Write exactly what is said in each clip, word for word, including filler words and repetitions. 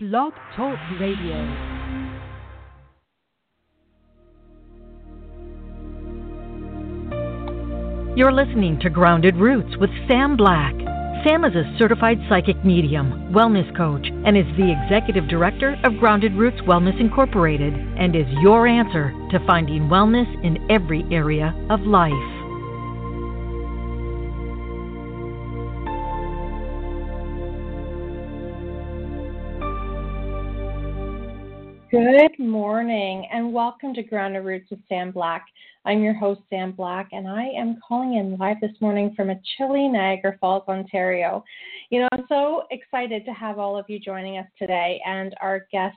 Blog Talk Radio. You're listening to Grounded Roots with Sam Black. Sam is a certified psychic medium, wellness coach, and is the executive director of Grounded Roots Wellness Incorporated and is your answer to finding wellness in every area of life. Good morning and welcome to Grounded Roots with Sam Black. I'm your host, Sam Black, and I am calling in live this morning from a chilly Niagara Falls, Ontario. You know, I'm so excited to have all of you joining us today, and our guest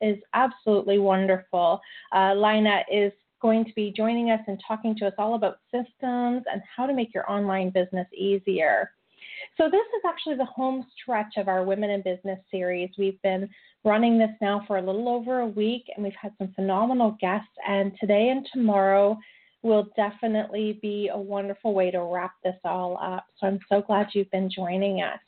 is absolutely wonderful. Uh, Lina is going to be joining us and talking to us all about systems and how to make your online business easier. So this is actually the home stretch of our Women in Business series. We've been running this now for a little over a week, and we've had some phenomenal guests. And today and tomorrow will definitely be a wonderful way to wrap this all up. So I'm so glad you've been joining us.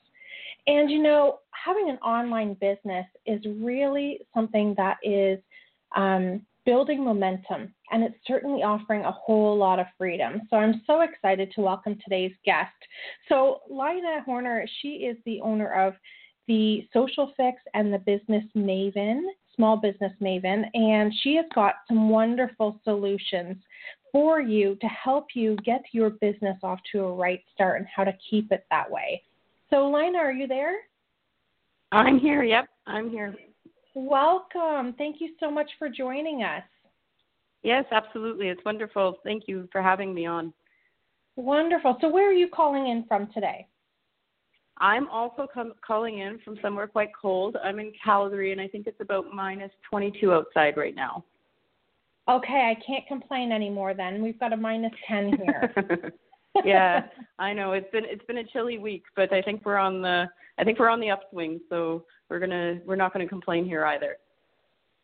And, you know, having an online business is really something that is um, building momentum, and it's certainly offering a whole lot of freedom. So I'm so excited to welcome today's guest. So Lina Horner, she is the owner of The Social Fix and the Business Maven, Small Business Maven, and she has got some wonderful solutions for you to help you get your business off to a right start and how to keep it that way. So Lina, are you there? I'm here. Yep, I'm here. Welcome. Thank you so much for joining us. Yes, absolutely. It's wonderful. Thank you for having me on. Wonderful. So where are you calling in from today? I'm also com- calling in from somewhere quite cold. I'm in Calgary, and I think it's about minus twenty-two outside right now. Okay, I can't complain anymore then. We've got a minus ten here. Yeah, I know. It's been it's been a chilly week, but I think we're on the I think we're on the upswing, so we're gonna we're not gonna complain here either.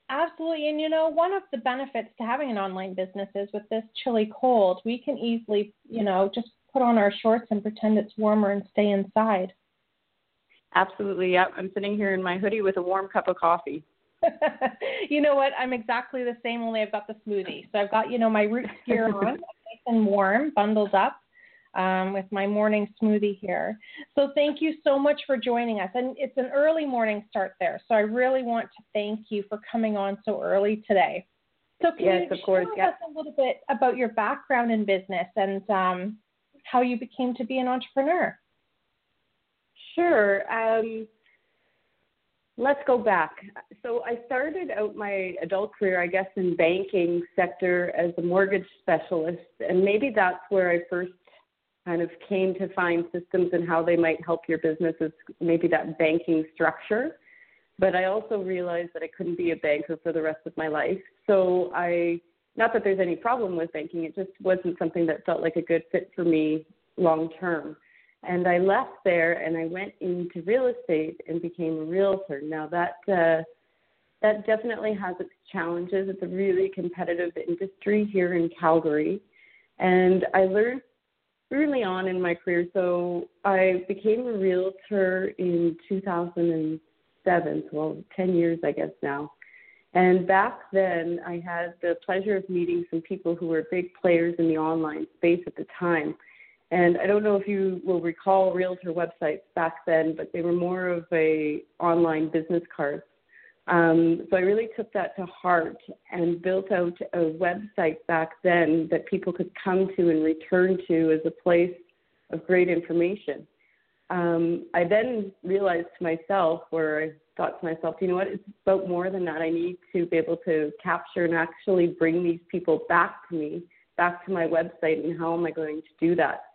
Absolutely, and you know, one of the benefits to having an online business is with this chilly cold, we can easily, you know, just put on our shorts and pretend it's warmer and stay inside. Absolutely, yep. I'm sitting here in my hoodie with a warm cup of coffee. You know what? I'm exactly the same, only I've got the smoothie. So I've got, you know, my roots gear on, nice and warm, bundled up. Um, with my morning smoothie here. So thank you so much for joining us. And it's an early morning start there. So I really want to thank you for coming on so early today. So can yes, you of course, yeah. us a little bit about your background in business and um, how you became to be an entrepreneur? Sure. Um, let's go back. So I started out my adult career, I guess, in banking sector as a mortgage specialist. And maybe that's where I first kind of came to find systems and how they might help your businesses, maybe that banking structure. But I also realized that I couldn't be a banker for the rest of my life. So I, not that there's any problem with banking, it just wasn't something that felt like a good fit for me long term. And I left there and I went into real estate and became a realtor. Now that uh, that definitely has its challenges. It's a really competitive industry here in Calgary. And I learned early on in my career, so I became a realtor in two thousand seven, well, ten years, I guess, now. And back then, I had the pleasure of meeting some people who were big players in the online space at the time. And I don't know if you will recall realtor websites back then, but they were more of a online business cards. Um, so I really took that to heart and built out a website back then that people could come to and return to as a place of great information. Um, I then realized to myself, or I thought to myself, you know what, it's about more than that. I need to be able to capture and actually bring these people back to me, back to my website, and how am I going to do that?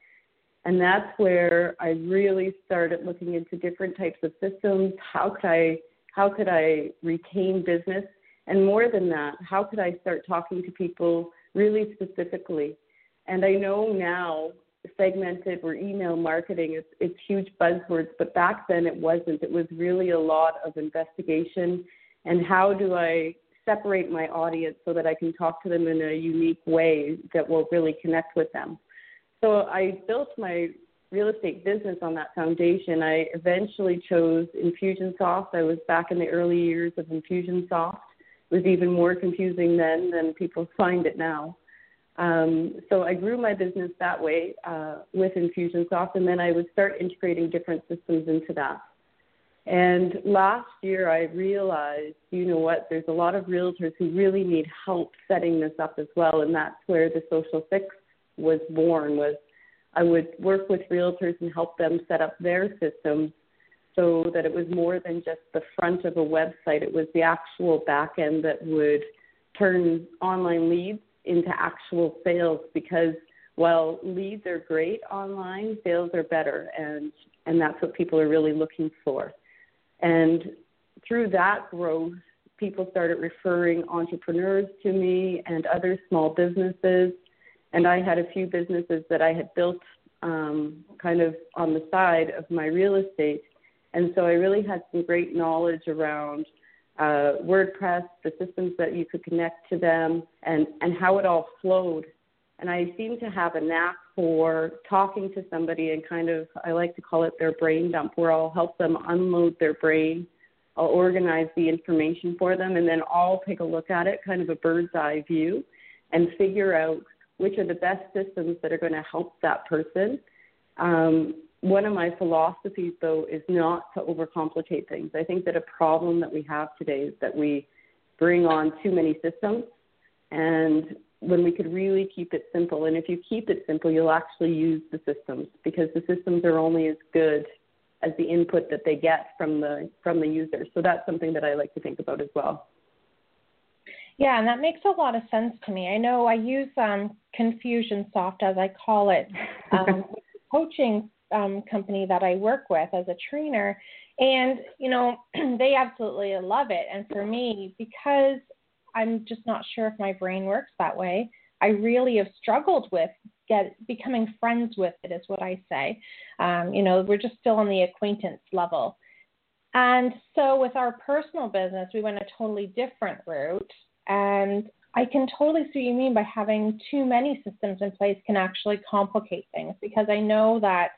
And that's where I really started looking into different types of systems. How could I How could I retain business? And more than that, how could I start talking to people really specifically? And I know now segmented or email marketing is it's huge buzzwords, but back then it wasn't. It was really a lot of investigation. And how do I separate my audience so that I can talk to them in a unique way that will really connect with them? So I built my real estate business on that foundation, I eventually chose Infusionsoft. I was back in the early years of Infusionsoft. It was even more confusing then than people find it now. Um, so I grew my business that way uh, with Infusionsoft, and then I would start integrating different systems into that. And last year I realized, you know what, there's a lot of realtors who really need help setting this up as well, and that's where the Social Fix was born. Was I would work with realtors and help them set up their systems so that it was more than just the front of a website. It was the actual back end that would turn online leads into actual sales, because while leads are great online, sales are better, and, and that's what people are really looking for. And through that growth, people started referring entrepreneurs to me and other small businesses. And I had a few businesses that I had built um, kind of on the side of my real estate. And so I really had some great knowledge around uh, WordPress, the systems that you could connect to them, and, and how it all flowed. And I seem to have a knack for talking to somebody and kind of, I like to call it their brain dump, where I'll help them unload their brain. I'll organize the information for them, and then I'll take a look at it, kind of a bird's eye view, and figure out which are the best systems that are going to help that person. Um, one of my philosophies, though, is not to overcomplicate things. I think that a problem that we have today is that we bring on too many systems, and when we could really keep it simple. And if you keep it simple, you'll actually use the systems, because the systems are only as good as the input that they get from the from the user. So that's something that I like to think about as well. Yeah, and that makes a lot of sense to me. I know I use um, Confusionsoft, as I call it, um, with the coaching um, company that I work with as a trainer. And, you know, they absolutely love it. And for me, because I'm just not sure if my brain works that way, I really have struggled with get, becoming friends with it, is what I say. Um, you know, we're just still on the acquaintance level. And so with our personal business, we went a totally different route. And I can totally see what you mean by having too many systems in place can actually complicate things, because I know that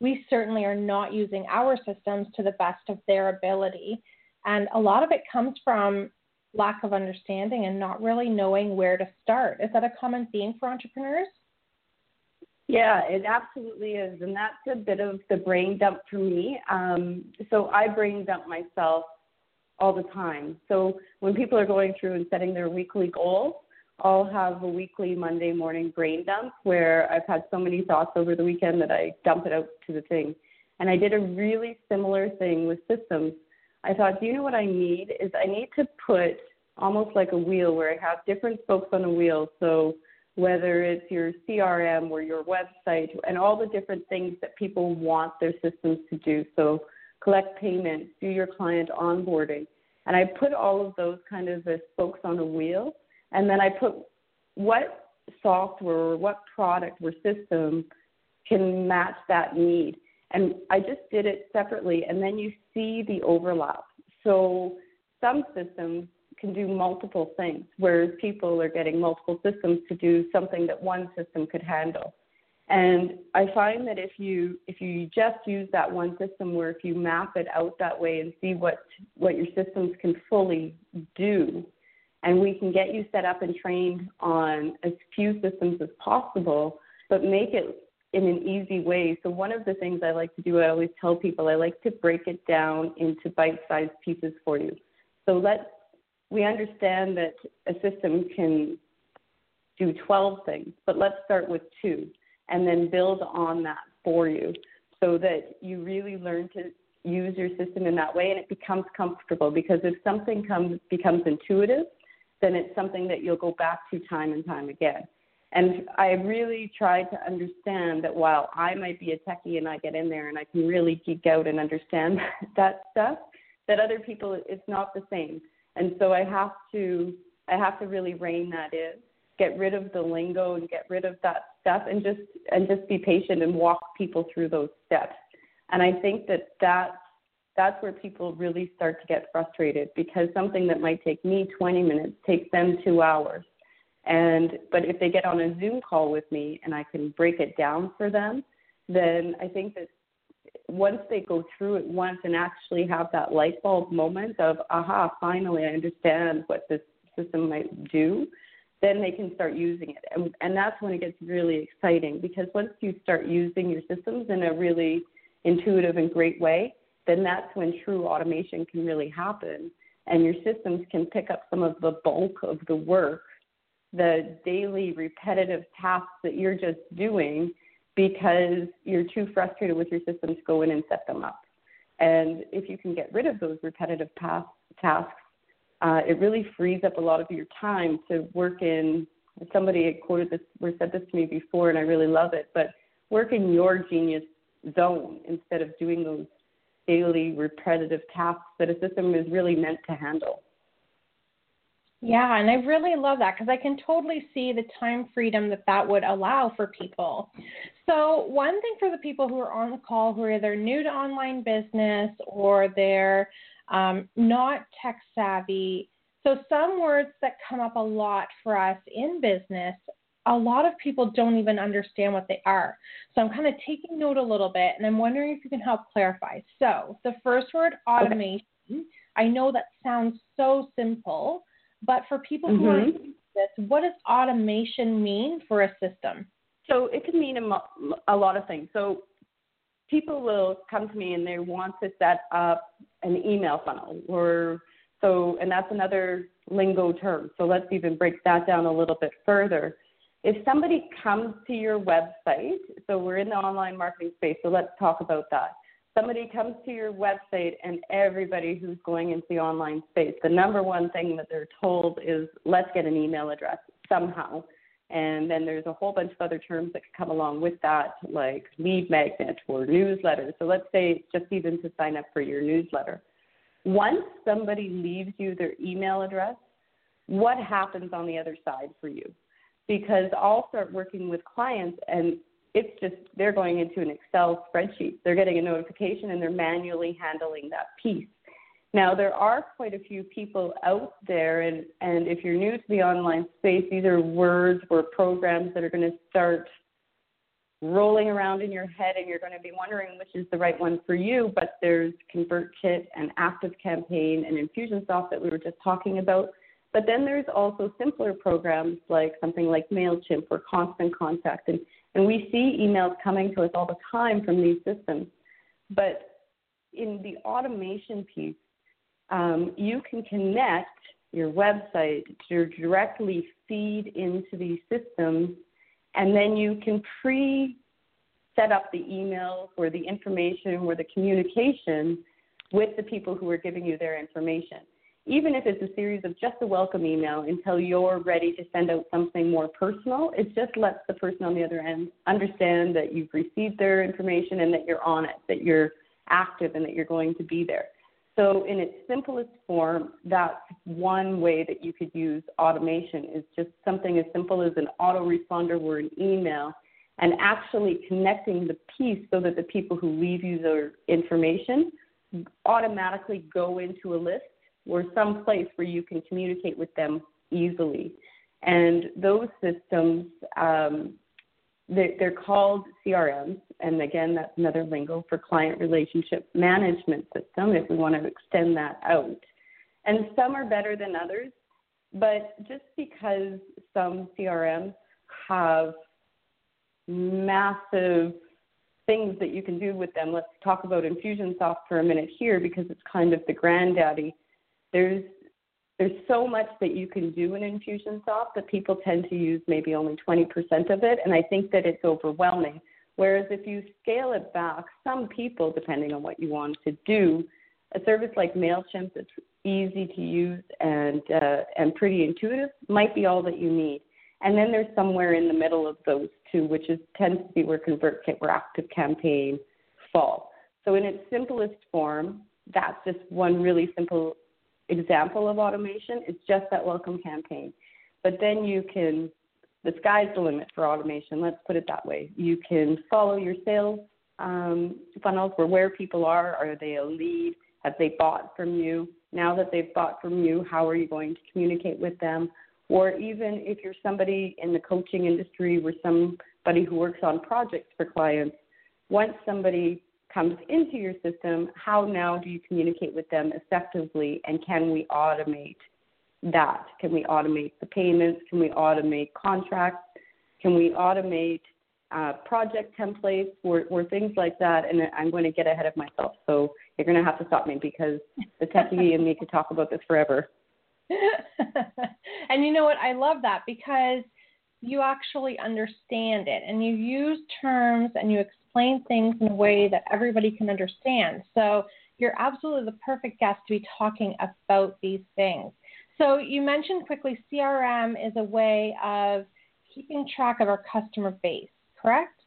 we certainly are not using our systems to the best of their ability. And a lot of it comes from lack of understanding and not really knowing where to start. Is that a common theme for entrepreneurs? Yeah, it absolutely is. And that's a bit of the brain dump for me. Um, so I brain dump myself all the time. So when people are going through and setting their weekly goals, I'll have a weekly Monday morning brain dump where I've had so many thoughts over the weekend that I dump it out to the thing. And I did a really similar thing with systems. I thought, do you know what I need is I need to put almost like a wheel where I have different spokes on a wheel. So whether it's your C R M or your website and all the different things that people want their systems to do. So collect payments, do your client onboarding. And I put all of those kind of as spokes on a wheel. And then I put what software or what product or system can match that need. And I just did it separately, and then you see the overlap. So some systems can do multiple things, whereas people are getting multiple systems to do something that one system could handle. And I find that if you if you just use that one system, where if you map it out that way and see what what your systems can fully do, and we can get you set up and trained on as few systems as possible, but make it in an easy way. So one of the things I like to do, I always tell people, I like to break it down into bite-sized pieces for you. So let's, we understand that a system can do twelve things, but let's start with two and then build on that for you, so that you really learn to use your system in that way and it becomes comfortable. Because if something comes becomes intuitive, then it's something that you'll go back to time and time again. And I really try to understand that while I might be a techie and I get in there and I can really geek out and understand that stuff, that other people, it's not the same. And so I have to I have to really rein that in, get rid of the lingo and get rid of that stuff, and just and just be patient and walk people through those steps. And I think that that's, that's where people really start to get frustrated, because something that might take me twenty minutes takes them two hours. And but if they get on a Zoom call with me and I can break it down for them, then I think that once they go through it once and actually have that light bulb moment of, aha, finally I understand what this system might do, then they can start using it. And, and that's when it gets really exciting, because once you start using your systems in a really intuitive and great way, then that's when true automation can really happen. And your systems can pick up some of the bulk of the work, the daily repetitive tasks that you're just doing because you're too frustrated with your system to go in and set them up. And if you can get rid of those repetitive path, tasks, uh, it really frees up a lot of your time to work in, somebody had quoted this or said this to me before, and I really love it, but work in your genius zone instead of doing those daily repetitive tasks that a system is really meant to handle. Yeah, and I really love that because I can totally see the time freedom that that would allow for people. So one thing for the people who are on the call who are either new to online business or they're um, not tech savvy, so some words that come up a lot for us in business, a lot of people don't even understand what they are. So I'm kind of taking note a little bit, and I'm wondering if you can help clarify. So the first word, automation, okay. I know that sounds so simple, but for people who mm-hmm. aren't using this, what does automation mean for a system? So it can mean a, a lot of things. So people will come to me and they want to set up an email funnel, or so, and that's another lingo term. So let's even break that down a little bit further. If somebody comes to your website, so we're in the online marketing space, so let's talk about that. Somebody comes to your website, and everybody who's going into the online space, the number one thing that they're told is, let's get an email address somehow. And then there's a whole bunch of other terms that come along with that, like lead magnet or newsletter. So let's say just even to sign up for your newsletter. Once somebody leaves you their email address, what happens on the other side for you? Because I'll start working with clients, and it's just they're going into an Excel spreadsheet. They're getting a notification, and they're manually handling that piece. Now, there are quite a few people out there, and, and if you're new to the online space, these are words or programs that are going to start rolling around in your head, and you're going to be wondering which is the right one for you. But there's ConvertKit and ActiveCampaign and Infusionsoft that we were just talking about. But then there's also simpler programs like something like MailChimp or Constant Contact. And, and we see emails coming to us all the time from these systems. But in the automation piece, um, you can connect your website to directly feed into these systems, and then you can pre-set up the emails or the information or the communication with the people who are giving you their information, even if it's a series of just a welcome email until you're ready to send out something more personal. It just lets the person on the other end understand that you've received their information and that you're on it, that you're active and that you're going to be there. So in its simplest form, that's one way that you could use automation, is just something as simple as an autoresponder or an email, and actually connecting the piece so that the people who leave you their information automatically go into a list or some place where you can communicate with them easily. And those systems, um, they're, they're called C R Ms. And again, that's another lingo for client relationship management system, if we want to extend that out. And some are better than others, but just because some C R Ms have massive things that you can do with them, let's talk about Infusionsoft for a minute here because it's kind of the granddaddy. There's there's so much that you can do in Infusionsoft that people tend to use maybe only twenty percent of it, and I think that it's overwhelming. Whereas if you scale it back, some people, depending on what you want to do, a service like MailChimp that's easy to use and uh, and pretty intuitive might be all that you need. And then there's somewhere in the middle of those two, which is tends to be where ConvertKit or ActiveCampaign fall. So in its simplest form, that's just one really simple example of automation. Is just that welcome campaign. But then you can, the sky's the limit for automation, let's put it that way. You can follow your sales um, funnels for where people are. Are they a lead? Have they bought from you? Now that they've bought from you, how are you going to communicate with them? Or even if you're somebody in the coaching industry or somebody who works on projects for clients, once somebody comes into your system, how now do you communicate with them effectively, and can we automate that? Can we automate the payments? Can we automate contracts? Can we automate uh, project templates or, or things like that? And I'm going to get ahead of myself, so you're going to have to stop me because the techie and me could talk about this forever. And you know what? I love that because you actually understand it, and you use terms and you explain things in a way that everybody can understand. So you're absolutely the perfect guest to be talking about these things. So you mentioned quickly C R M is a way of keeping track of our customer base, correct?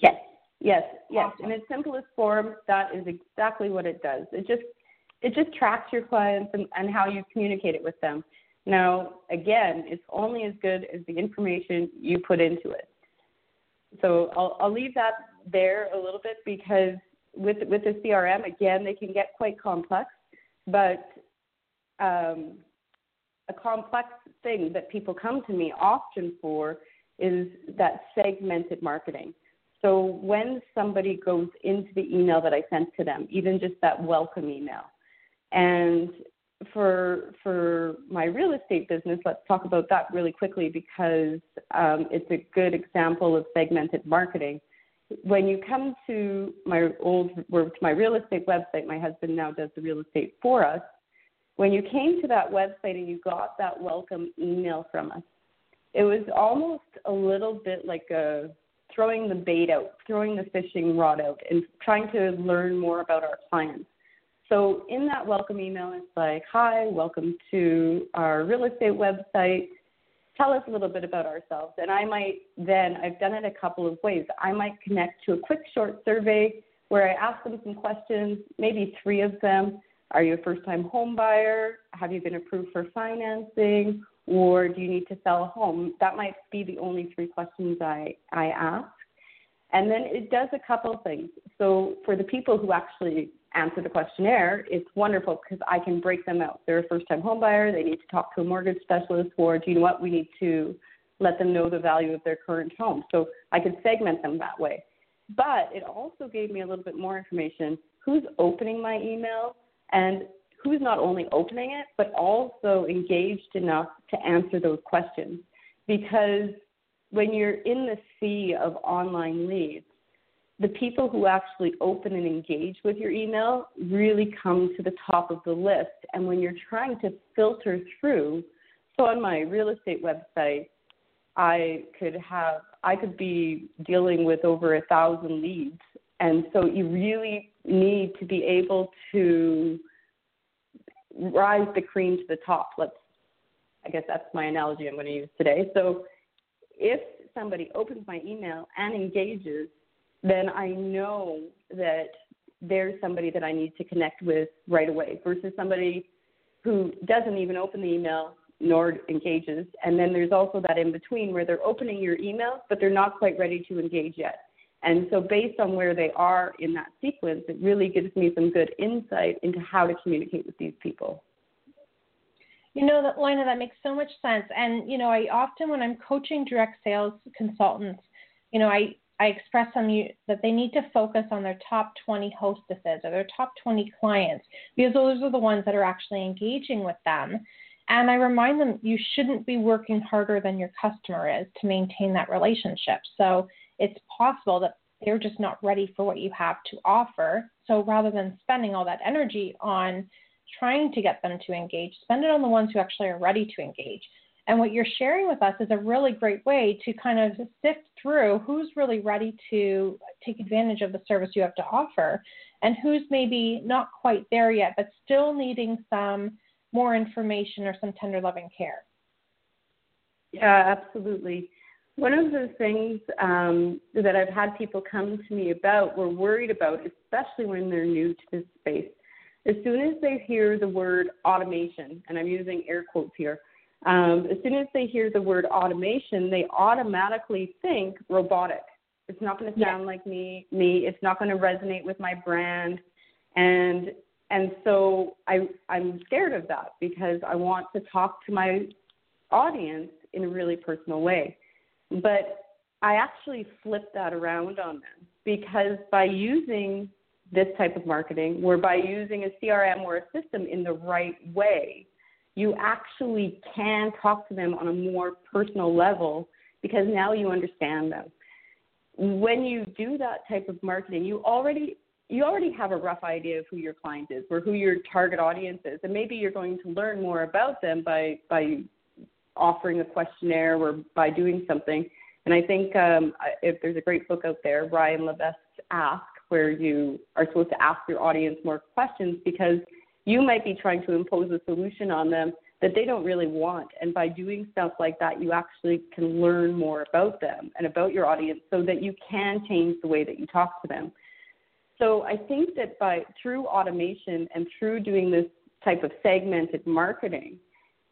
Yes, yes, yes. Awesome. In its simplest form, that is exactly what it does. It just it just tracks your clients and, and how you communicate it with them. Now, again, it's only as good as the information you put into it. So I'll, I'll leave that there a little bit because with with the C R M, again, they can get quite complex, but um, a complex thing that people come to me often for is that segmented marketing. So when somebody goes into the email that I sent to them, even just that welcome email, and For for my real estate business, let's talk about that really quickly because um, it's a good example of segmented marketing. When you come to my old or to my real estate website, my husband now does the real estate for us. When you came to that website and you got that welcome email from us, it was almost a little bit like a throwing the bait out, throwing the fishing rod out, and trying to learn more about our clients. So in that welcome email, it's like, hi, welcome to our real estate website. Tell us a little bit about ourselves. And I might then, I've done it a couple of ways. I might connect to a quick short survey where I ask them some questions, maybe three of them. Are you a first-time home buyer? Have you been approved for financing? Or do you need to sell a home? That might be the only three questions I, I ask. And then it does a couple of things. So for the people who actually answer the questionnaire, it's wonderful because I can break them out. They're a first-time home buyer. They need to talk to a mortgage specialist, or do you know what? We need to let them know the value of their current home. So I could segment them that way. But it also gave me a little bit more information. Who's opening my email and who's not only opening it, but also engaged enough to answer those questions. Because when you're in the sea of online leads, the people who actually open and engage with your email really come to the top of the list. And when you're trying to filter through, so on my real estate website, I could have, I could be dealing with over a thousand leads. And so you really need to be able to rise the cream to the top. Let's, I guess that's my analogy I'm going to use today. So if somebody opens my email and engages, then I know that there's somebody that I need to connect with right away versus somebody who doesn't even open the email nor engages. And then there's also that in between where they're opening your email, but they're not quite ready to engage yet. And so based on where they are in that sequence, it really gives me some good insight into how to communicate with these people. You know, that, Lina, that makes so much sense. And, you know, I often when I'm coaching direct sales consultants, you know, I, I express on you that they need to focus on their top twenty hostesses or their top twenty clients because those are the ones that are actually engaging with them. And I remind them you shouldn't be working harder than your customer is to maintain that relationship. So it's possible that they're just not ready for what you have to offer. So rather than spending all that energy on trying to get them to engage, spend it on the ones who actually are ready to engage. And what you're sharing with us is a really great way to kind of sift through who's really ready to take advantage of the service you have to offer and who's maybe not quite there yet, but still needing some more information or some tender loving care. Yeah, absolutely. One of the things um, that I've had people come to me about, we're worried about, especially when they're new to this space, as soon as they hear the word automation, and I'm using air quotes here, Um, as soon as they hear the word automation, they automatically think robotic. It's not going to sound yeah. like me, me. It's not going to resonate with my brand. And and so I, I'm scared of that because I want to talk to my audience in a really personal way. But I actually flipped that around on them. because by using this type of marketing, or by using a C R M or a system in the right way, you actually can talk to them on a more personal level because now you understand them. When you do that type of marketing, you already you already have a rough idea of who your client is or who your target audience is, and maybe you're going to learn more about them by by offering a questionnaire or by doing something. And I think um, if there's a great book out there, Ryan Levesque's Ask, where you are supposed to ask your audience more questions because you might be trying to impose a solution on them that they don't really want. And by doing stuff like that, you actually can learn more about them and about your audience so that you can change the way that you talk to them. So I think that by through automation and through doing this type of segmented marketing,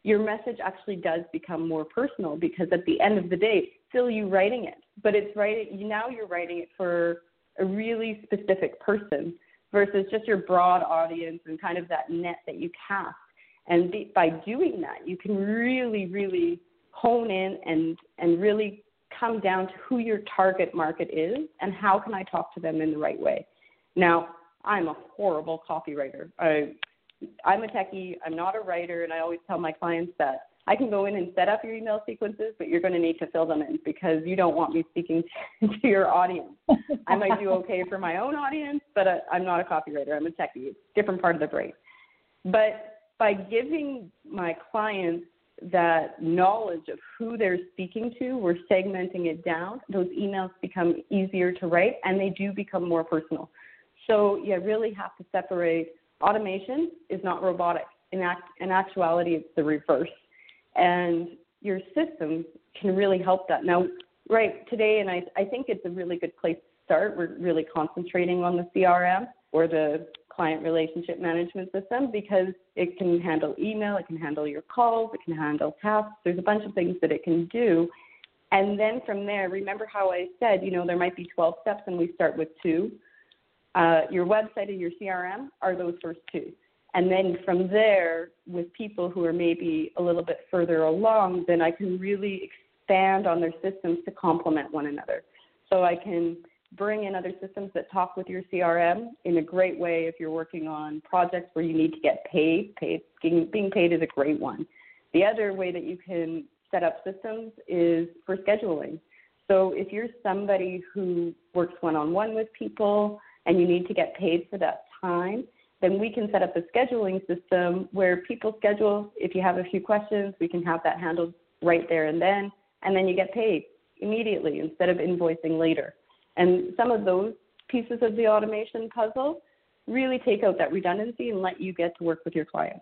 your message actually does become more personal because at the end of the day, it's still you writing it, but it's writing, now you're writing it for a really specific person versus just your broad audience and kind of that net that you cast. And the, by doing that, you can really, really hone in and, and really come down to who your target market is and how can I talk to them in the right way. Now, I'm a horrible copywriter. I, I'm a techie. I'm not a writer, and I always tell my clients that I can go in and set up your email sequences, but you're going to need to fill them in because you don't want me speaking to, to your audience. I might do okay for my own audience, but I, I'm not a copywriter. I'm a techie. It's a different part of the brain. But by giving my clients that knowledge of who they're speaking to, we're segmenting it down. Those emails become easier to write, and they do become more personal. So you really have to separate. Automation is not robotic. In, act, in actuality, it's the reverse. And your system can really help that. Now, right today, and I, I think it's a really good place to start, we're really concentrating on the C R M or the client relationship management system because it can handle email, it can handle your calls, it can handle tasks. There's a bunch of things that it can do. And then from there, remember how I said, you know, there might be twelve steps and we start with two. Uh, your website and your C R M are those first two. And then from there, with people who are maybe a little bit further along, then I can really expand on their systems to complement one another. So I can bring in other systems that talk with your C R M in a great way if you're working on projects where you need to get paid. paid being paid is a great one. The other way that you can set up systems is for scheduling. So if you're somebody who works one-on-one with people and you need to get paid for that time, then we can set up a scheduling system where people schedule. If you have a few questions, we can have that handled right there and then, and then you get paid immediately instead of invoicing later. And some of those pieces of the automation puzzle really take out that redundancy and let you get to work with your clients.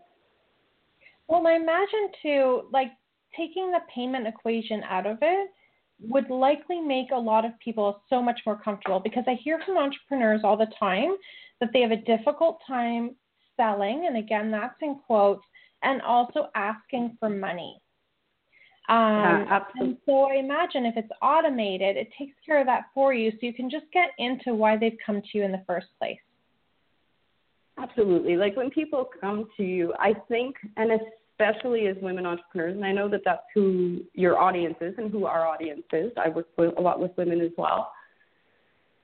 Well, I imagine too, like taking the payment equation out of it would likely make a lot of people so much more comfortable because I hear from entrepreneurs all the time that they have a difficult time selling, and again, that's in quotes, and also asking for money. Um, yeah, absolutely. And so I imagine if it's automated, it takes care of that for you, so you can just get into why they've come to you in the first place. Absolutely. Like when people come to you, I think, and it's especially as women entrepreneurs, and I know that that's who your audience is and who our audience is. I work with, a lot with women as well.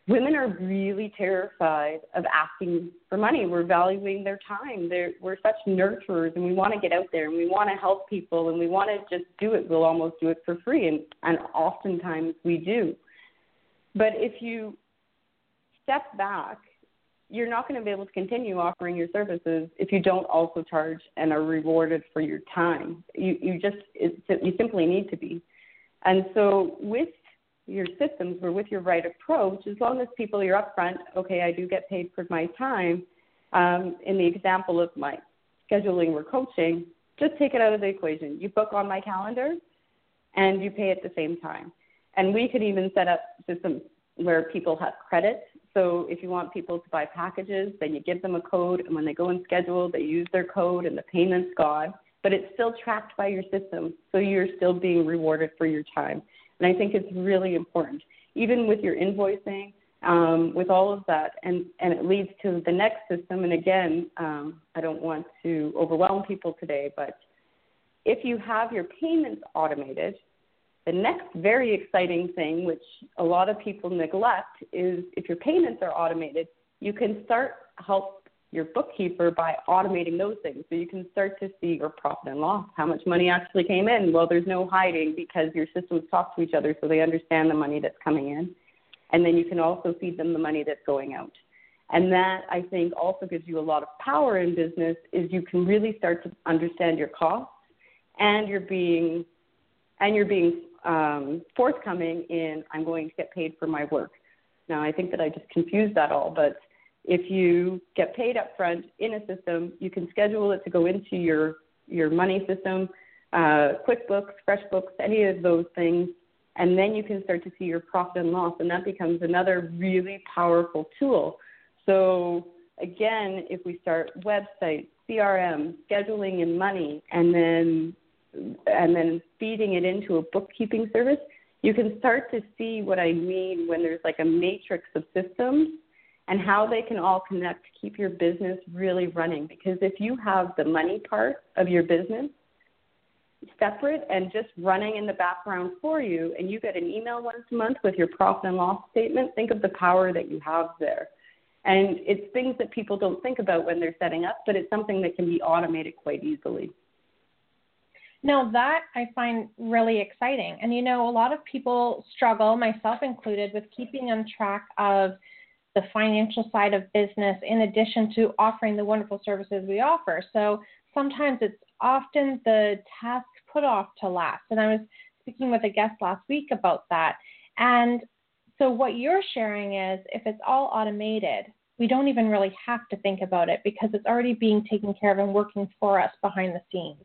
Women are really terrified of asking for money. We're valuing their time. They're, we're such nurturers, and we want to get out there, and we want to help people, and we want to just do it. We'll almost do it for free, and, and oftentimes we do. But if you step back, you're not going to be able to continue offering your services if you don't also charge and are rewarded for your time. You you just it's, you simply need to be. And so with your systems or with your right approach, as long as people are upfront, okay, I do get paid for my time. Um, in the example of my scheduling or coaching, just take it out of the equation. You book on my calendar, and you pay at the same time. And we could even set up systems where people have credit. So if you want people to buy packages, then you give them a code, and when they go and schedule, they use their code, and the payment's gone. But it's still tracked by your system, so you're still being rewarded for your time. And I think it's really important, even with your invoicing, um, with all of that. And, and it leads to the next system. And again, um, I don't want to overwhelm people today, but if you have your payments automated, The next very exciting thing, which a lot of people neglect, is if your payments are automated, you can start help your bookkeeper by automating those things. So you can start to see your profit and loss, how much money actually came in. Well, there's no hiding because your systems talk to each other, so they understand the money that's coming in. And then you can also feed them the money that's going out. And that, I think, also gives you a lot of power in business, is you can really start to understand your costs, and you're being and you're being um, forthcoming in, I'm going to get paid for my work. Now, I think that I just confused that all, but if you get paid up front in a system, you can schedule it to go into your, your money system, uh, QuickBooks, FreshBooks, any of those things, and then you can start to see your profit and loss, and that becomes another really powerful tool. So again, if we start website, C R M, scheduling and money, and then and then feeding it into a bookkeeping service, you can start to see what I mean when there's like a matrix of systems and how they can all connect to keep your business really running. Because if you have the money part of your business separate and just running in the background for you, and you get an email once a month with your profit and loss statement, think of the power that you have there. And it's things that people don't think about when they're setting up, but it's something that can be automated quite easily. Now that I find really exciting. And, you know, a lot of people struggle, myself included, with keeping on track of the financial side of business in addition to offering the wonderful services we offer. So sometimes it's often the task put off to last. And I was speaking with a guest last week about that. And so what you're sharing is, if it's all automated, we don't even really have to think about it because it's already being taken care of and working for us behind the scenes.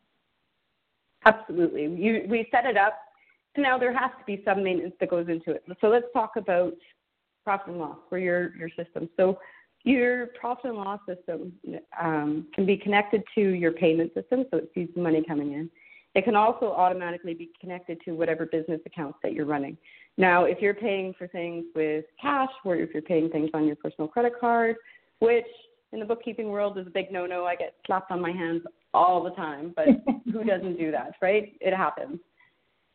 Absolutely. You, we set it up. So now there has to be some maintenance that goes into it. So let's talk about profit and loss for your, your system. So your profit and loss system um, can be connected to your payment system, so it sees the money coming in. It can also automatically be connected to whatever business accounts that you're running. Now, if you're paying for things with cash, or if you're paying things on your personal credit card, which in the bookkeeping world is a big no-no. I get slapped on my hands all the time, but who doesn't do that, right? It happens.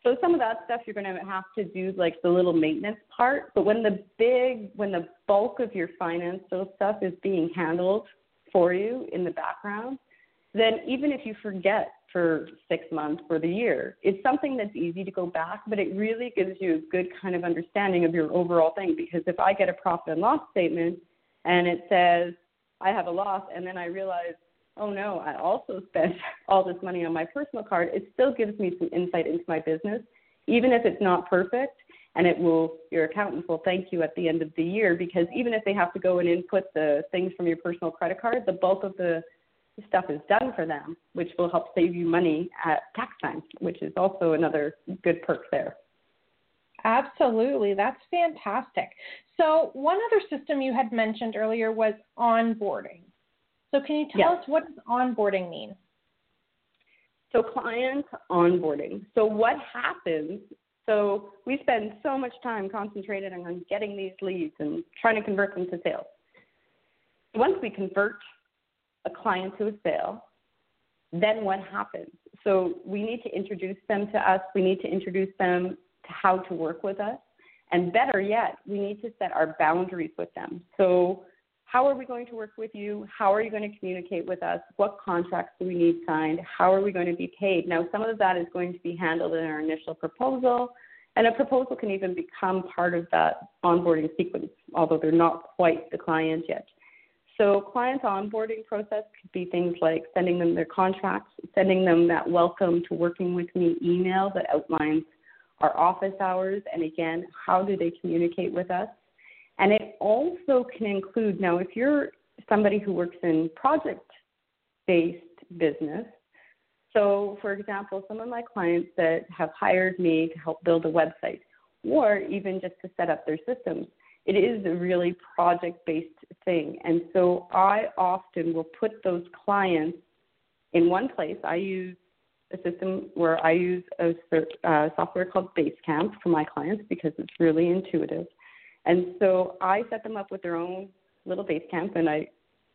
So some of that stuff you're going to have to do, like the little maintenance part. But when the big, when the bulk of your financial stuff is being handled for you in the background, then even if you forget for six months or the year, it's something that's easy to go back, but it really gives you a good kind of understanding of your overall thing. Because if I get a profit and loss statement and it says I have a loss, and then I realize, oh no, I also spent all this money on my personal card, it still gives me some insight into my business, even if it's not perfect. And it will, your accountant will thank you at the end of the year, because even if they have to go and input the things from your personal credit card, the bulk of the stuff is done for them, which will help save you money at tax time, which is also another good perk there. Absolutely. That's fantastic. So one other system you had mentioned earlier was onboarding. So can you tell yes. us, what does onboarding mean? So client onboarding. So what happens, so we spend so much time concentrated on getting these leads and trying to convert them to sales. Once we convert a client to a sale, then what happens? So we need to introduce them to us. We need to introduce them to how to work with us. And better yet, we need to set our boundaries with them. So how are we going to work with you? How are you going to communicate with us? What contracts do we need signed? How are we going to be paid? Now, some of that is going to be handled in our initial proposal, and a proposal can even become part of that onboarding sequence, although they're not quite the client yet. So client onboarding process could be things like sending them their contracts, sending them that welcome to working with me email that outlines our office hours, and again, how do they communicate with us? And it also can include, now, if you're somebody who works in project-based business, so, for example, some of my clients that have hired me to help build a website or even just to set up their systems, it is a really project-based thing. And so I often will put those clients in one place. I use a system where I use a uh, software called Basecamp for my clients because it's really intuitive. And so I set them up with their own little Basecamp, and I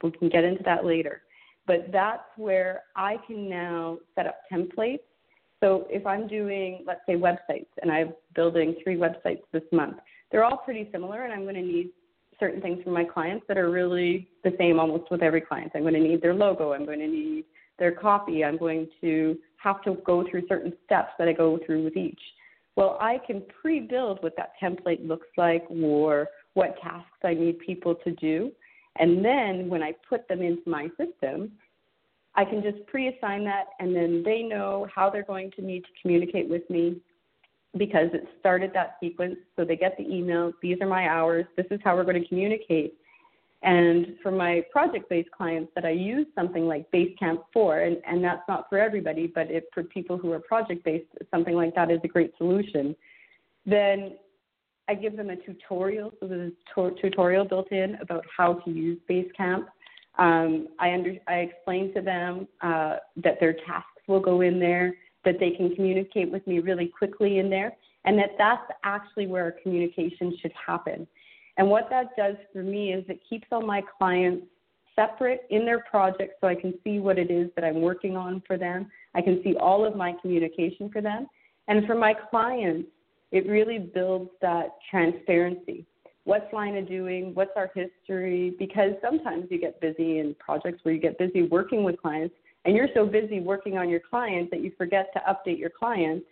we can get into that later. But that's where I can now set up templates. So if I'm doing, let's say, websites, and I'm building three websites this month, they're all pretty similar, and I'm going to need certain things from my clients that are really the same almost with every client. I'm going to need their logo. I'm going to need their copy. I'm going to have to go through certain steps that I go through with each. Well, I can pre-build what that template looks like or what tasks I need people to do. And then when I put them into my system, I can just pre-assign that, and then they know how they're going to need to communicate with me because it started that sequence. So they get the email, these are my hours, this is how we're going to communicate. And for my project-based clients that I use something like Basecamp for, and, and that's not for everybody, but if for people who are project-based, something like that is a great solution, then I give them a tutorial. So there's a tutorial built in about how to use Basecamp. Um, I, under, I explain to them uh, that their tasks will go in there, that they can communicate with me really quickly in there, and that that's actually where our communication should happen. And what that does for me is it keeps all my clients separate in their projects so I can see what it is that I'm working on for them. I can see all of my communication for them. And for my clients, it really builds that transparency. What's Lina doing? What's our history? Because sometimes you get busy in projects where you get busy working with clients, and you're so busy working on your clients that you forget to update your clients.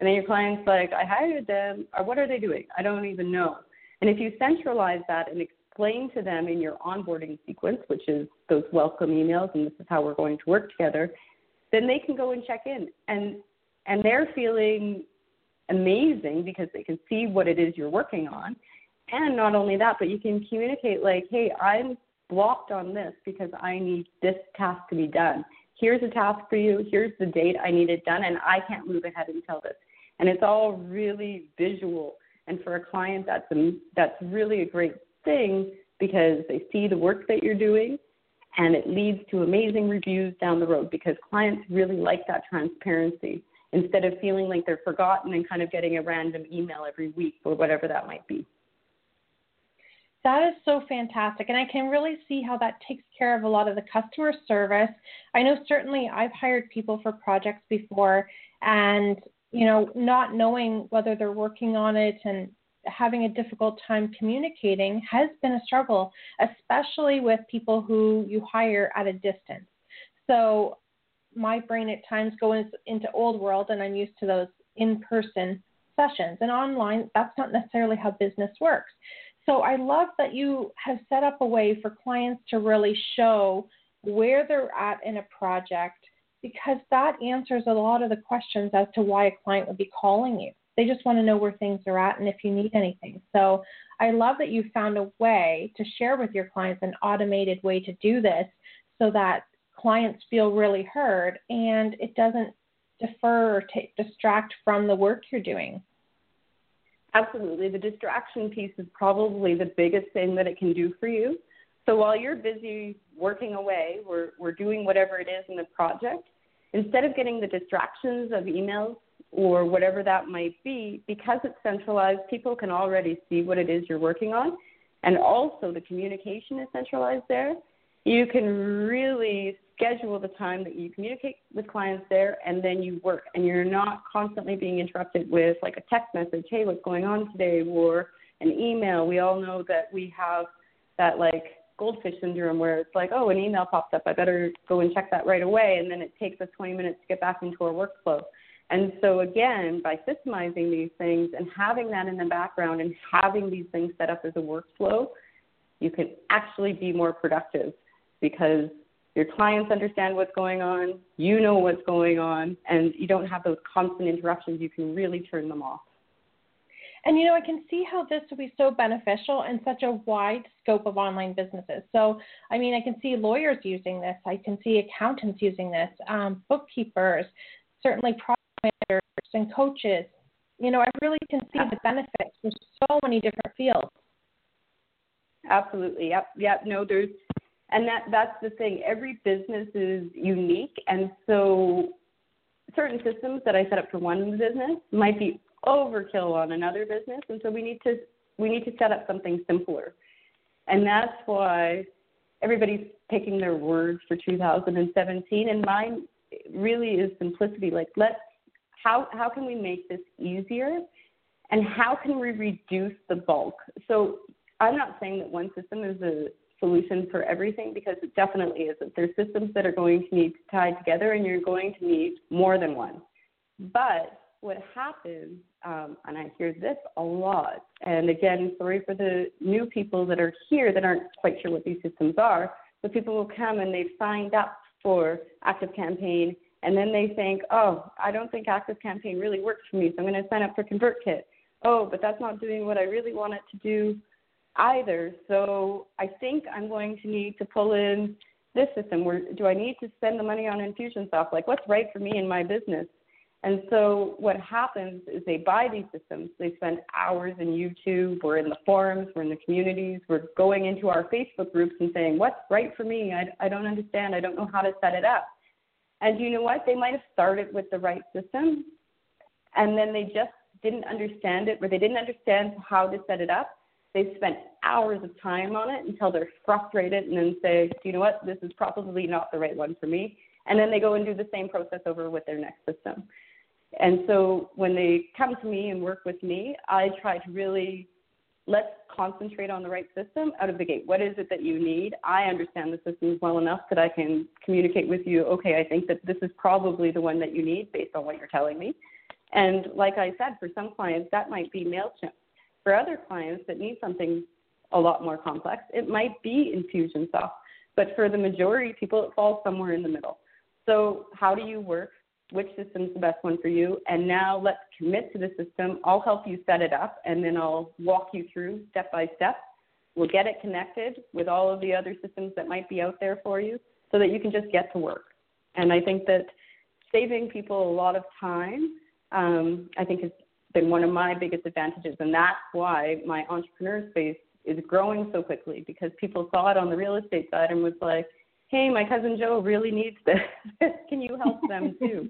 And then your client's like, I hired them, or what are they doing? I don't even know. And if you centralize that and explain to them in your onboarding sequence, which is those welcome emails and this is how we're going to work together, then they can go and check in. And and they're feeling amazing because they can see what it is you're working on. And not only that, but you can communicate like, hey, I'm blocked on this because I need this task to be done. Here's a task for you. Here's the date I need it done, and I can't move ahead until this. And it's all really visual. And for a client, that's a, that's really a great thing because they see the work that you're doing, and it leads to amazing reviews down the road because clients really like that transparency instead of feeling like they're forgotten and kind of getting a random email every week or whatever that might be. That is so fantastic, and I can really see how that takes care of a lot of the customer service. I know certainly I've hired people for projects before, and you know, not knowing whether they're working on it and having a difficult time communicating has been a struggle, especially with people who you hire at a distance. So my brain at times goes into old world, and I'm used to those in-person sessions. And online, that's not necessarily how business works. So I love that you have set up a way for clients to really show where they're at in a project, because that answers a lot of the questions as to why a client would be calling you. They just want to know where things are at and if you need anything. So I love that you found a way to share with your clients an automated way to do this so that clients feel really heard and it doesn't defer or t- distract from the work you're doing. Absolutely. The distraction piece is probably the biggest thing that it can do for you. So while you're busy working away, we're, we're doing whatever it is in the project, instead of getting the distractions of emails or whatever that might be, because it's centralized, people can already see what it is you're working on. And also the communication is centralized there. You can really schedule the time that you communicate with clients there, and then you work. And you're not constantly being interrupted with like a text message, hey, what's going on today, or an email. We all know that we have that like goldfish syndrome where it's like, oh, an email popped up, I better go and check that right away, and then it takes us twenty minutes to get back into our workflow. And so again, by systemizing these things and having that in the background and having these things set up as a workflow, you can actually be more productive because your clients understand what's going on, you know what's going on, and you don't have those constant interruptions. You can really turn them off. And, you know, I can see how this would be so beneficial in such a wide scope of online businesses. So, I mean, I can see lawyers using this. I can see accountants using this, um, bookkeepers, certainly product managers and coaches. You know, I really can see the benefits for so many different fields. Absolutely. Yep. Yep. No, there's, and that, that's the thing. Every business is unique. And so certain systems that I set up for one business might be overkill on another business, and so we need to we need to set up something simpler. And that's why everybody's picking their word for two thousand seventeen, and mine really is simplicity. Like, let's How how can we make this easier? And how can we reduce the bulk? So I'm not saying that one system is a solution for everything, because it definitely isn't. There's systems that are going to need to tie together, and you're going to need more than one. But what happens, um, and I hear this a lot, and again, sorry for the new people that are here that aren't quite sure what these systems are, but people will come and they've signed up for ActiveCampaign, and then they think, oh, I don't think ActiveCampaign really works for me, so I'm going to sign up for ConvertKit. Oh, but that's not doing what I really want it to do either, so I think I'm going to need to pull in this system. Where do I need to spend the money on Infusionsoft? Like, what's right for me and my business? And so what happens is they buy these systems. They spend hours in YouTube. We're in the forums. We're in the communities. We're going into our Facebook groups and saying, what's right for me? I, I don't understand. I don't know how to set it up. And you know what? They might have started with the right system, and then they just didn't understand it, or they didn't understand how to set it up. They spent hours of time on it until they're frustrated and then say, you know what, this is probably not the right one for me. And then they go and do the same process over with their next system. And so when they come to me and work with me, I try to really, let's concentrate on the right system out of the gate. What is it that you need? I understand the systems well enough that I can communicate with you, okay, I think that this is probably the one that you need based on what you're telling me. And like I said, for some clients, that might be MailChimp. For other clients that need something a lot more complex, it might be Infusionsoft. But for the majority of people, it falls somewhere in the middle. So how do you work? Which system's the best one for you? And now let's commit to the system. I'll help you set it up, and then I'll walk you through step by step. We'll get it connected with all of the other systems that might be out there for you so that you can just get to work. And I think that saving people a lot of time, um, I think, has been one of my biggest advantages. And that's why my entrepreneur space is growing so quickly, because people saw it on the real estate side and was like, hey, my cousin Joe really needs this. Can you help them too?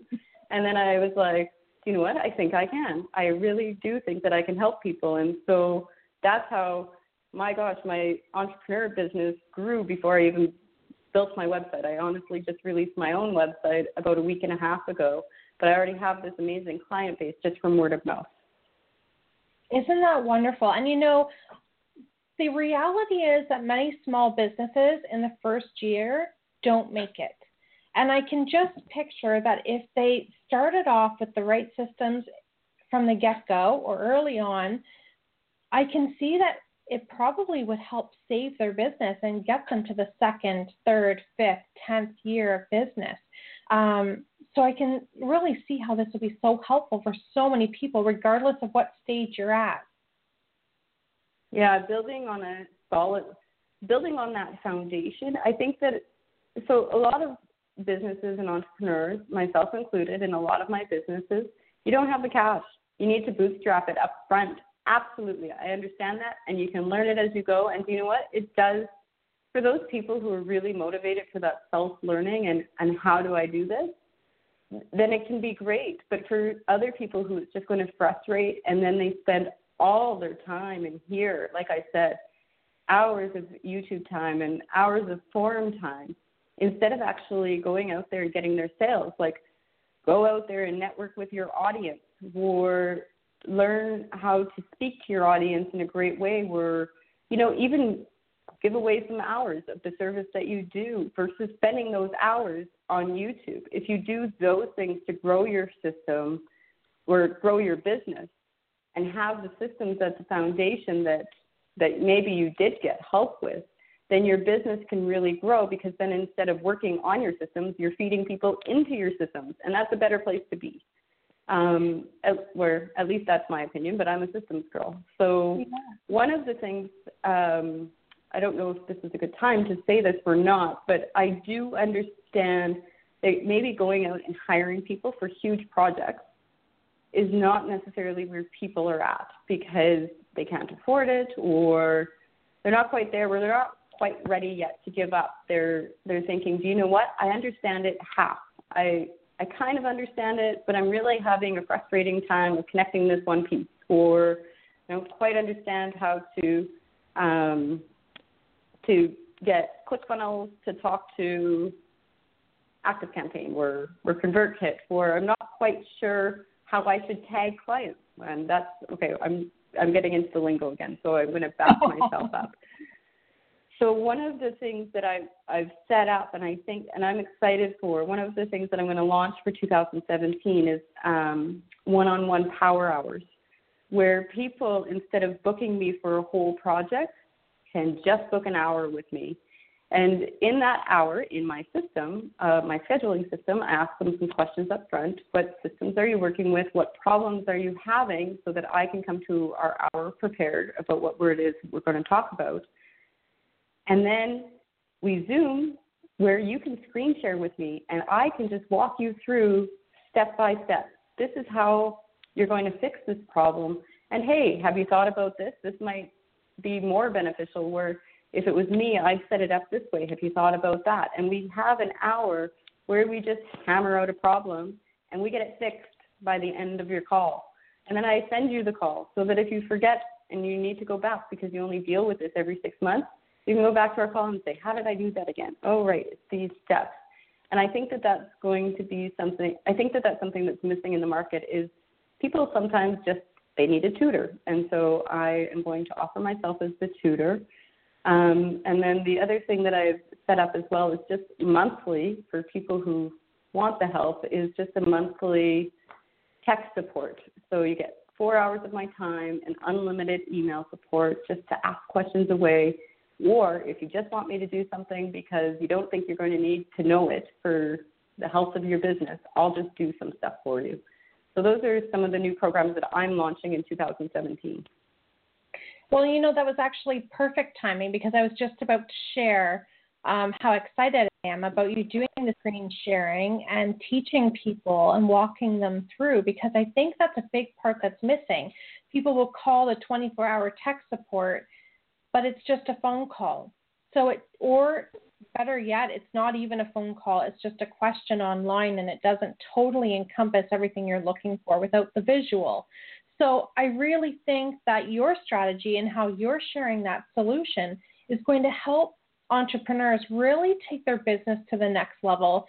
And then I was like, you know what? I think I can. I really do think that I can help people. And so that's how, my gosh, my entrepreneur business grew before I even built my website. I honestly just released my own website about a week and a half ago, but I already have this amazing client base just from word of mouth. Isn't that wonderful? And, you know, the reality is that many small businesses in the first year don't make it. And I can just picture that if they started off with the right systems from the get-go or early on, I can see that it probably would help save their business and get them to the second, third, fifth, tenth year of business. Um, so I can really see how this would be so helpful for so many people, regardless of what stage you're at. Yeah, building on a solid, building on that foundation, I think that, so a lot of businesses and entrepreneurs, myself included, in a lot of my businesses, you don't have the cash. You need to bootstrap it up front. Absolutely. I understand that. And you can learn it as you go. And you know what? It does, for those people who are really motivated for that self-learning and, and how do I do this, then it can be great. But for other people who it's just going to frustrate, and then they spend all their time in here, like I said, hours of YouTube time and hours of forum time, instead of actually going out there and getting their sales. Like, go out there and network with your audience, or learn how to speak to your audience in a great way, where, you know, even give away some hours of the service that you do versus spending those hours on YouTube. If you do those things to grow your system or grow your business, and have the systems at the foundation that, that maybe you did get help with, then your business can really grow, because then instead of working on your systems, you're feeding people into your systems, and that's a better place to be. Um, where, at least that's my opinion, but I'm a systems girl. So yeah. One of the things, um, I don't know if this is a good time to say this or not, but I do understand that maybe going out and hiring people for huge projects is not necessarily where people are at, because they can't afford it, or they're not quite there, where they're not quite ready yet to give up. They're, they're thinking, do you know what? I understand it half. I, I kind of understand it, but I'm really having a frustrating time of connecting this one piece, or I don't quite understand how to um, to get ClickFunnels to talk to ActiveCampaign or, or ConvertKit, or I'm not quite sure how I should tag clients. And that's, okay, I'm I'm getting into the lingo again, so I'm going to back myself up. So one of the things that I've, I've set up, and I think, and I'm excited for, one of the things that I'm going to launch for two thousand seventeen is um, one-on-one power hours, where people, instead of booking me for a whole project, can just book an hour with me. And in that hour, in my system, uh, my scheduling system, I ask them some questions up front. What systems are you working with? What problems are you having? So that I can come to our hour prepared about what it is we're going to talk about. And then we Zoom where you can screen share with me, and I can just walk you through step by step. This is how you're going to fix this problem. And, hey, have you thought about this? This might be more beneficial, where if it was me, I'd set it up this way. Have you thought about that? And we have an hour where we just hammer out a problem, and we get it fixed by the end of your call. And then I send you the call so that if you forget and you need to go back because you only deal with this every six months, you can go back to our call and say, how did I do that again? Oh, right, it's these steps. And I think that that's going to be something, I think that that's something that's missing in the market is people sometimes just, they need a tutor. And so I am going to offer myself as the tutor. Um, and then the other thing that I've set up as well is just monthly, for people who want the help, is just a monthly tech support. So you get four hours of my time and unlimited email support just to ask questions away. Or if you just want me to do something because you don't think you're going to need to know it for the health of your business, I'll just do some stuff for you. So those are some of the new programs that I'm launching in two thousand seventeen. Well, you know, that was actually perfect timing, because I was just about to share um, how excited I am about you doing the screen sharing and teaching people and walking them through, because I think that's a big part that's missing. People will call the twenty-four hour tech support, but it's just a phone call. So it, or better yet, it's not even a phone call. It's just a question online, and it doesn't totally encompass everything you're looking for without the visual. So I really think that your strategy and how you're sharing that solution is going to help entrepreneurs really take their business to the next level,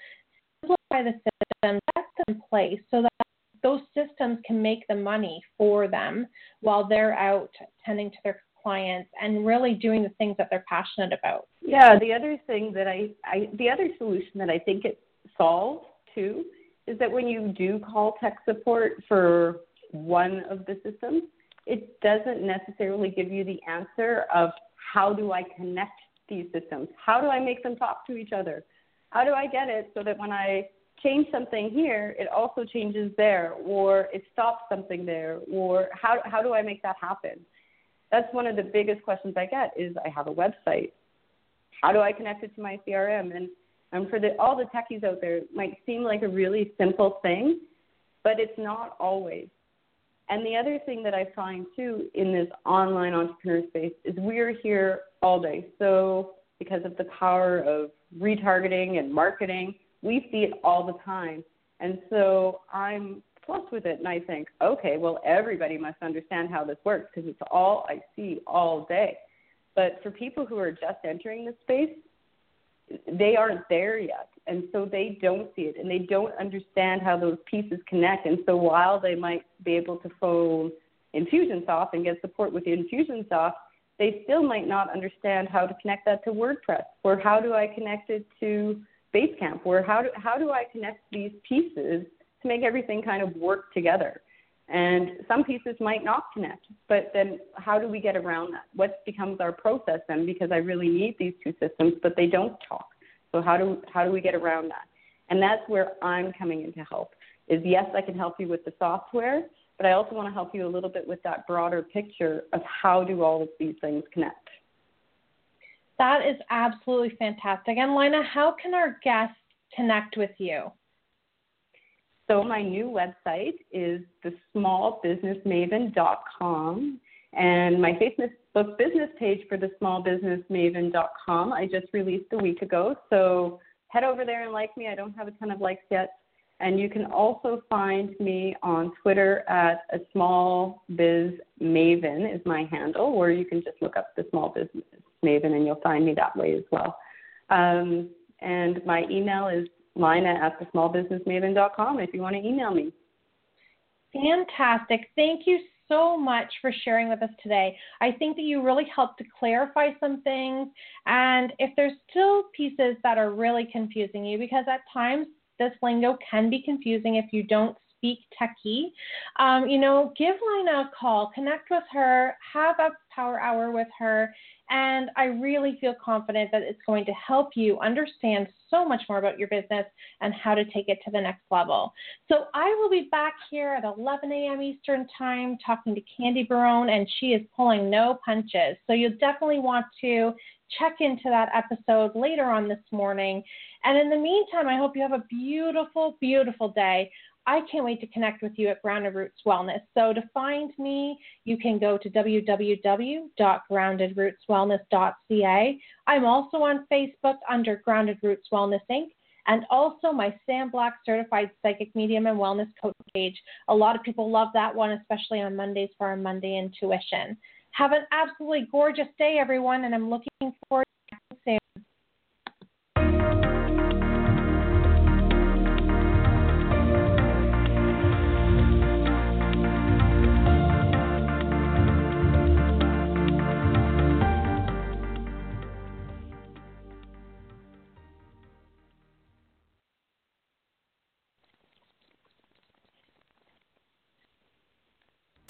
simplify the system, get them in place so that those systems can make the money for them while they're out tending to their clients and really doing the things that they're passionate about. Yeah, the other thing that I, I, the other solution that I think it solves too is that when you do call tech support for one of the systems, it doesn't necessarily give you the answer of how do I connect these systems? How do I make them talk to each other? How do I get it so that when I change something here, it also changes there, or it stops something there, or how how do I make that happen? That's one of the biggest questions I get is, I have a website. How do I connect it to my C R M? And, and for the, all the techies out there, it might seem like a really simple thing, but it's not always. And the other thing that I find, too, in this online entrepreneur space is we're here all day. So because of the power of retargeting and marketing, we see it all the time. And so I'm plus with it, and I think, okay, well, everybody must understand how this works because it's all I see all day. But for people who are just entering the space, they aren't there yet, and so they don't see it, and they don't understand how those pieces connect. And so while they might be able to phone Infusionsoft and get support with Infusionsoft, they still might not understand how to connect that to WordPress, or how do I connect it to Basecamp, or how do, how do I connect these pieces to make everything kind of work together. And some pieces might not connect, but then how do we get around that? What becomes our process then? Because I really need these two systems, but they don't talk. So how do how do we get around that? And that's where I'm coming in to help is, yes, I can help you with the software, but I also want to help you a little bit with that broader picture of how do all of these things connect. That is absolutely fantastic. And Lina, how can our guests connect with you? So my new website is the small business maven dot com, and my Facebook business page for the small business maven dot com I just released a week ago. So head over there and like me. I don't have a ton of likes yet. And you can also find me on Twitter at a smallbizmaven is my handle, or you can just look up the Small Business Maven and you'll find me that way as well. Um, and my email is Lina at the small business maven dot com if you want to email me. Fantastic. Thank you so much for sharing with us today. I think that you really helped to clarify some things. And if there's still pieces that are really confusing you, because at times this lingo can be confusing if you don't speak techie, um, you know, give Lina a call, connect with her, have a power hour with her. And I really feel confident that it's going to help you understand so much more about your business and how to take it to the next level. So I will be back here at eleven a.m. Eastern time talking to Candy Barone, and she is pulling no punches. So you'll definitely want to check into that episode later on this morning. And in the meantime, I hope you have a beautiful, beautiful day. I can't wait to connect with you at Grounded Roots Wellness. So to find me, you can go to w w w dot grounded roots wellness dot c a. I'm also on Facebook under Grounded Roots Wellness Incorporated, and also my Sam Black Certified Psychic Medium and Wellness Coach page. A lot of people love that one, especially on Mondays for our Monday Intuition. Have an absolutely gorgeous day, everyone, and I'm looking forward to you soon.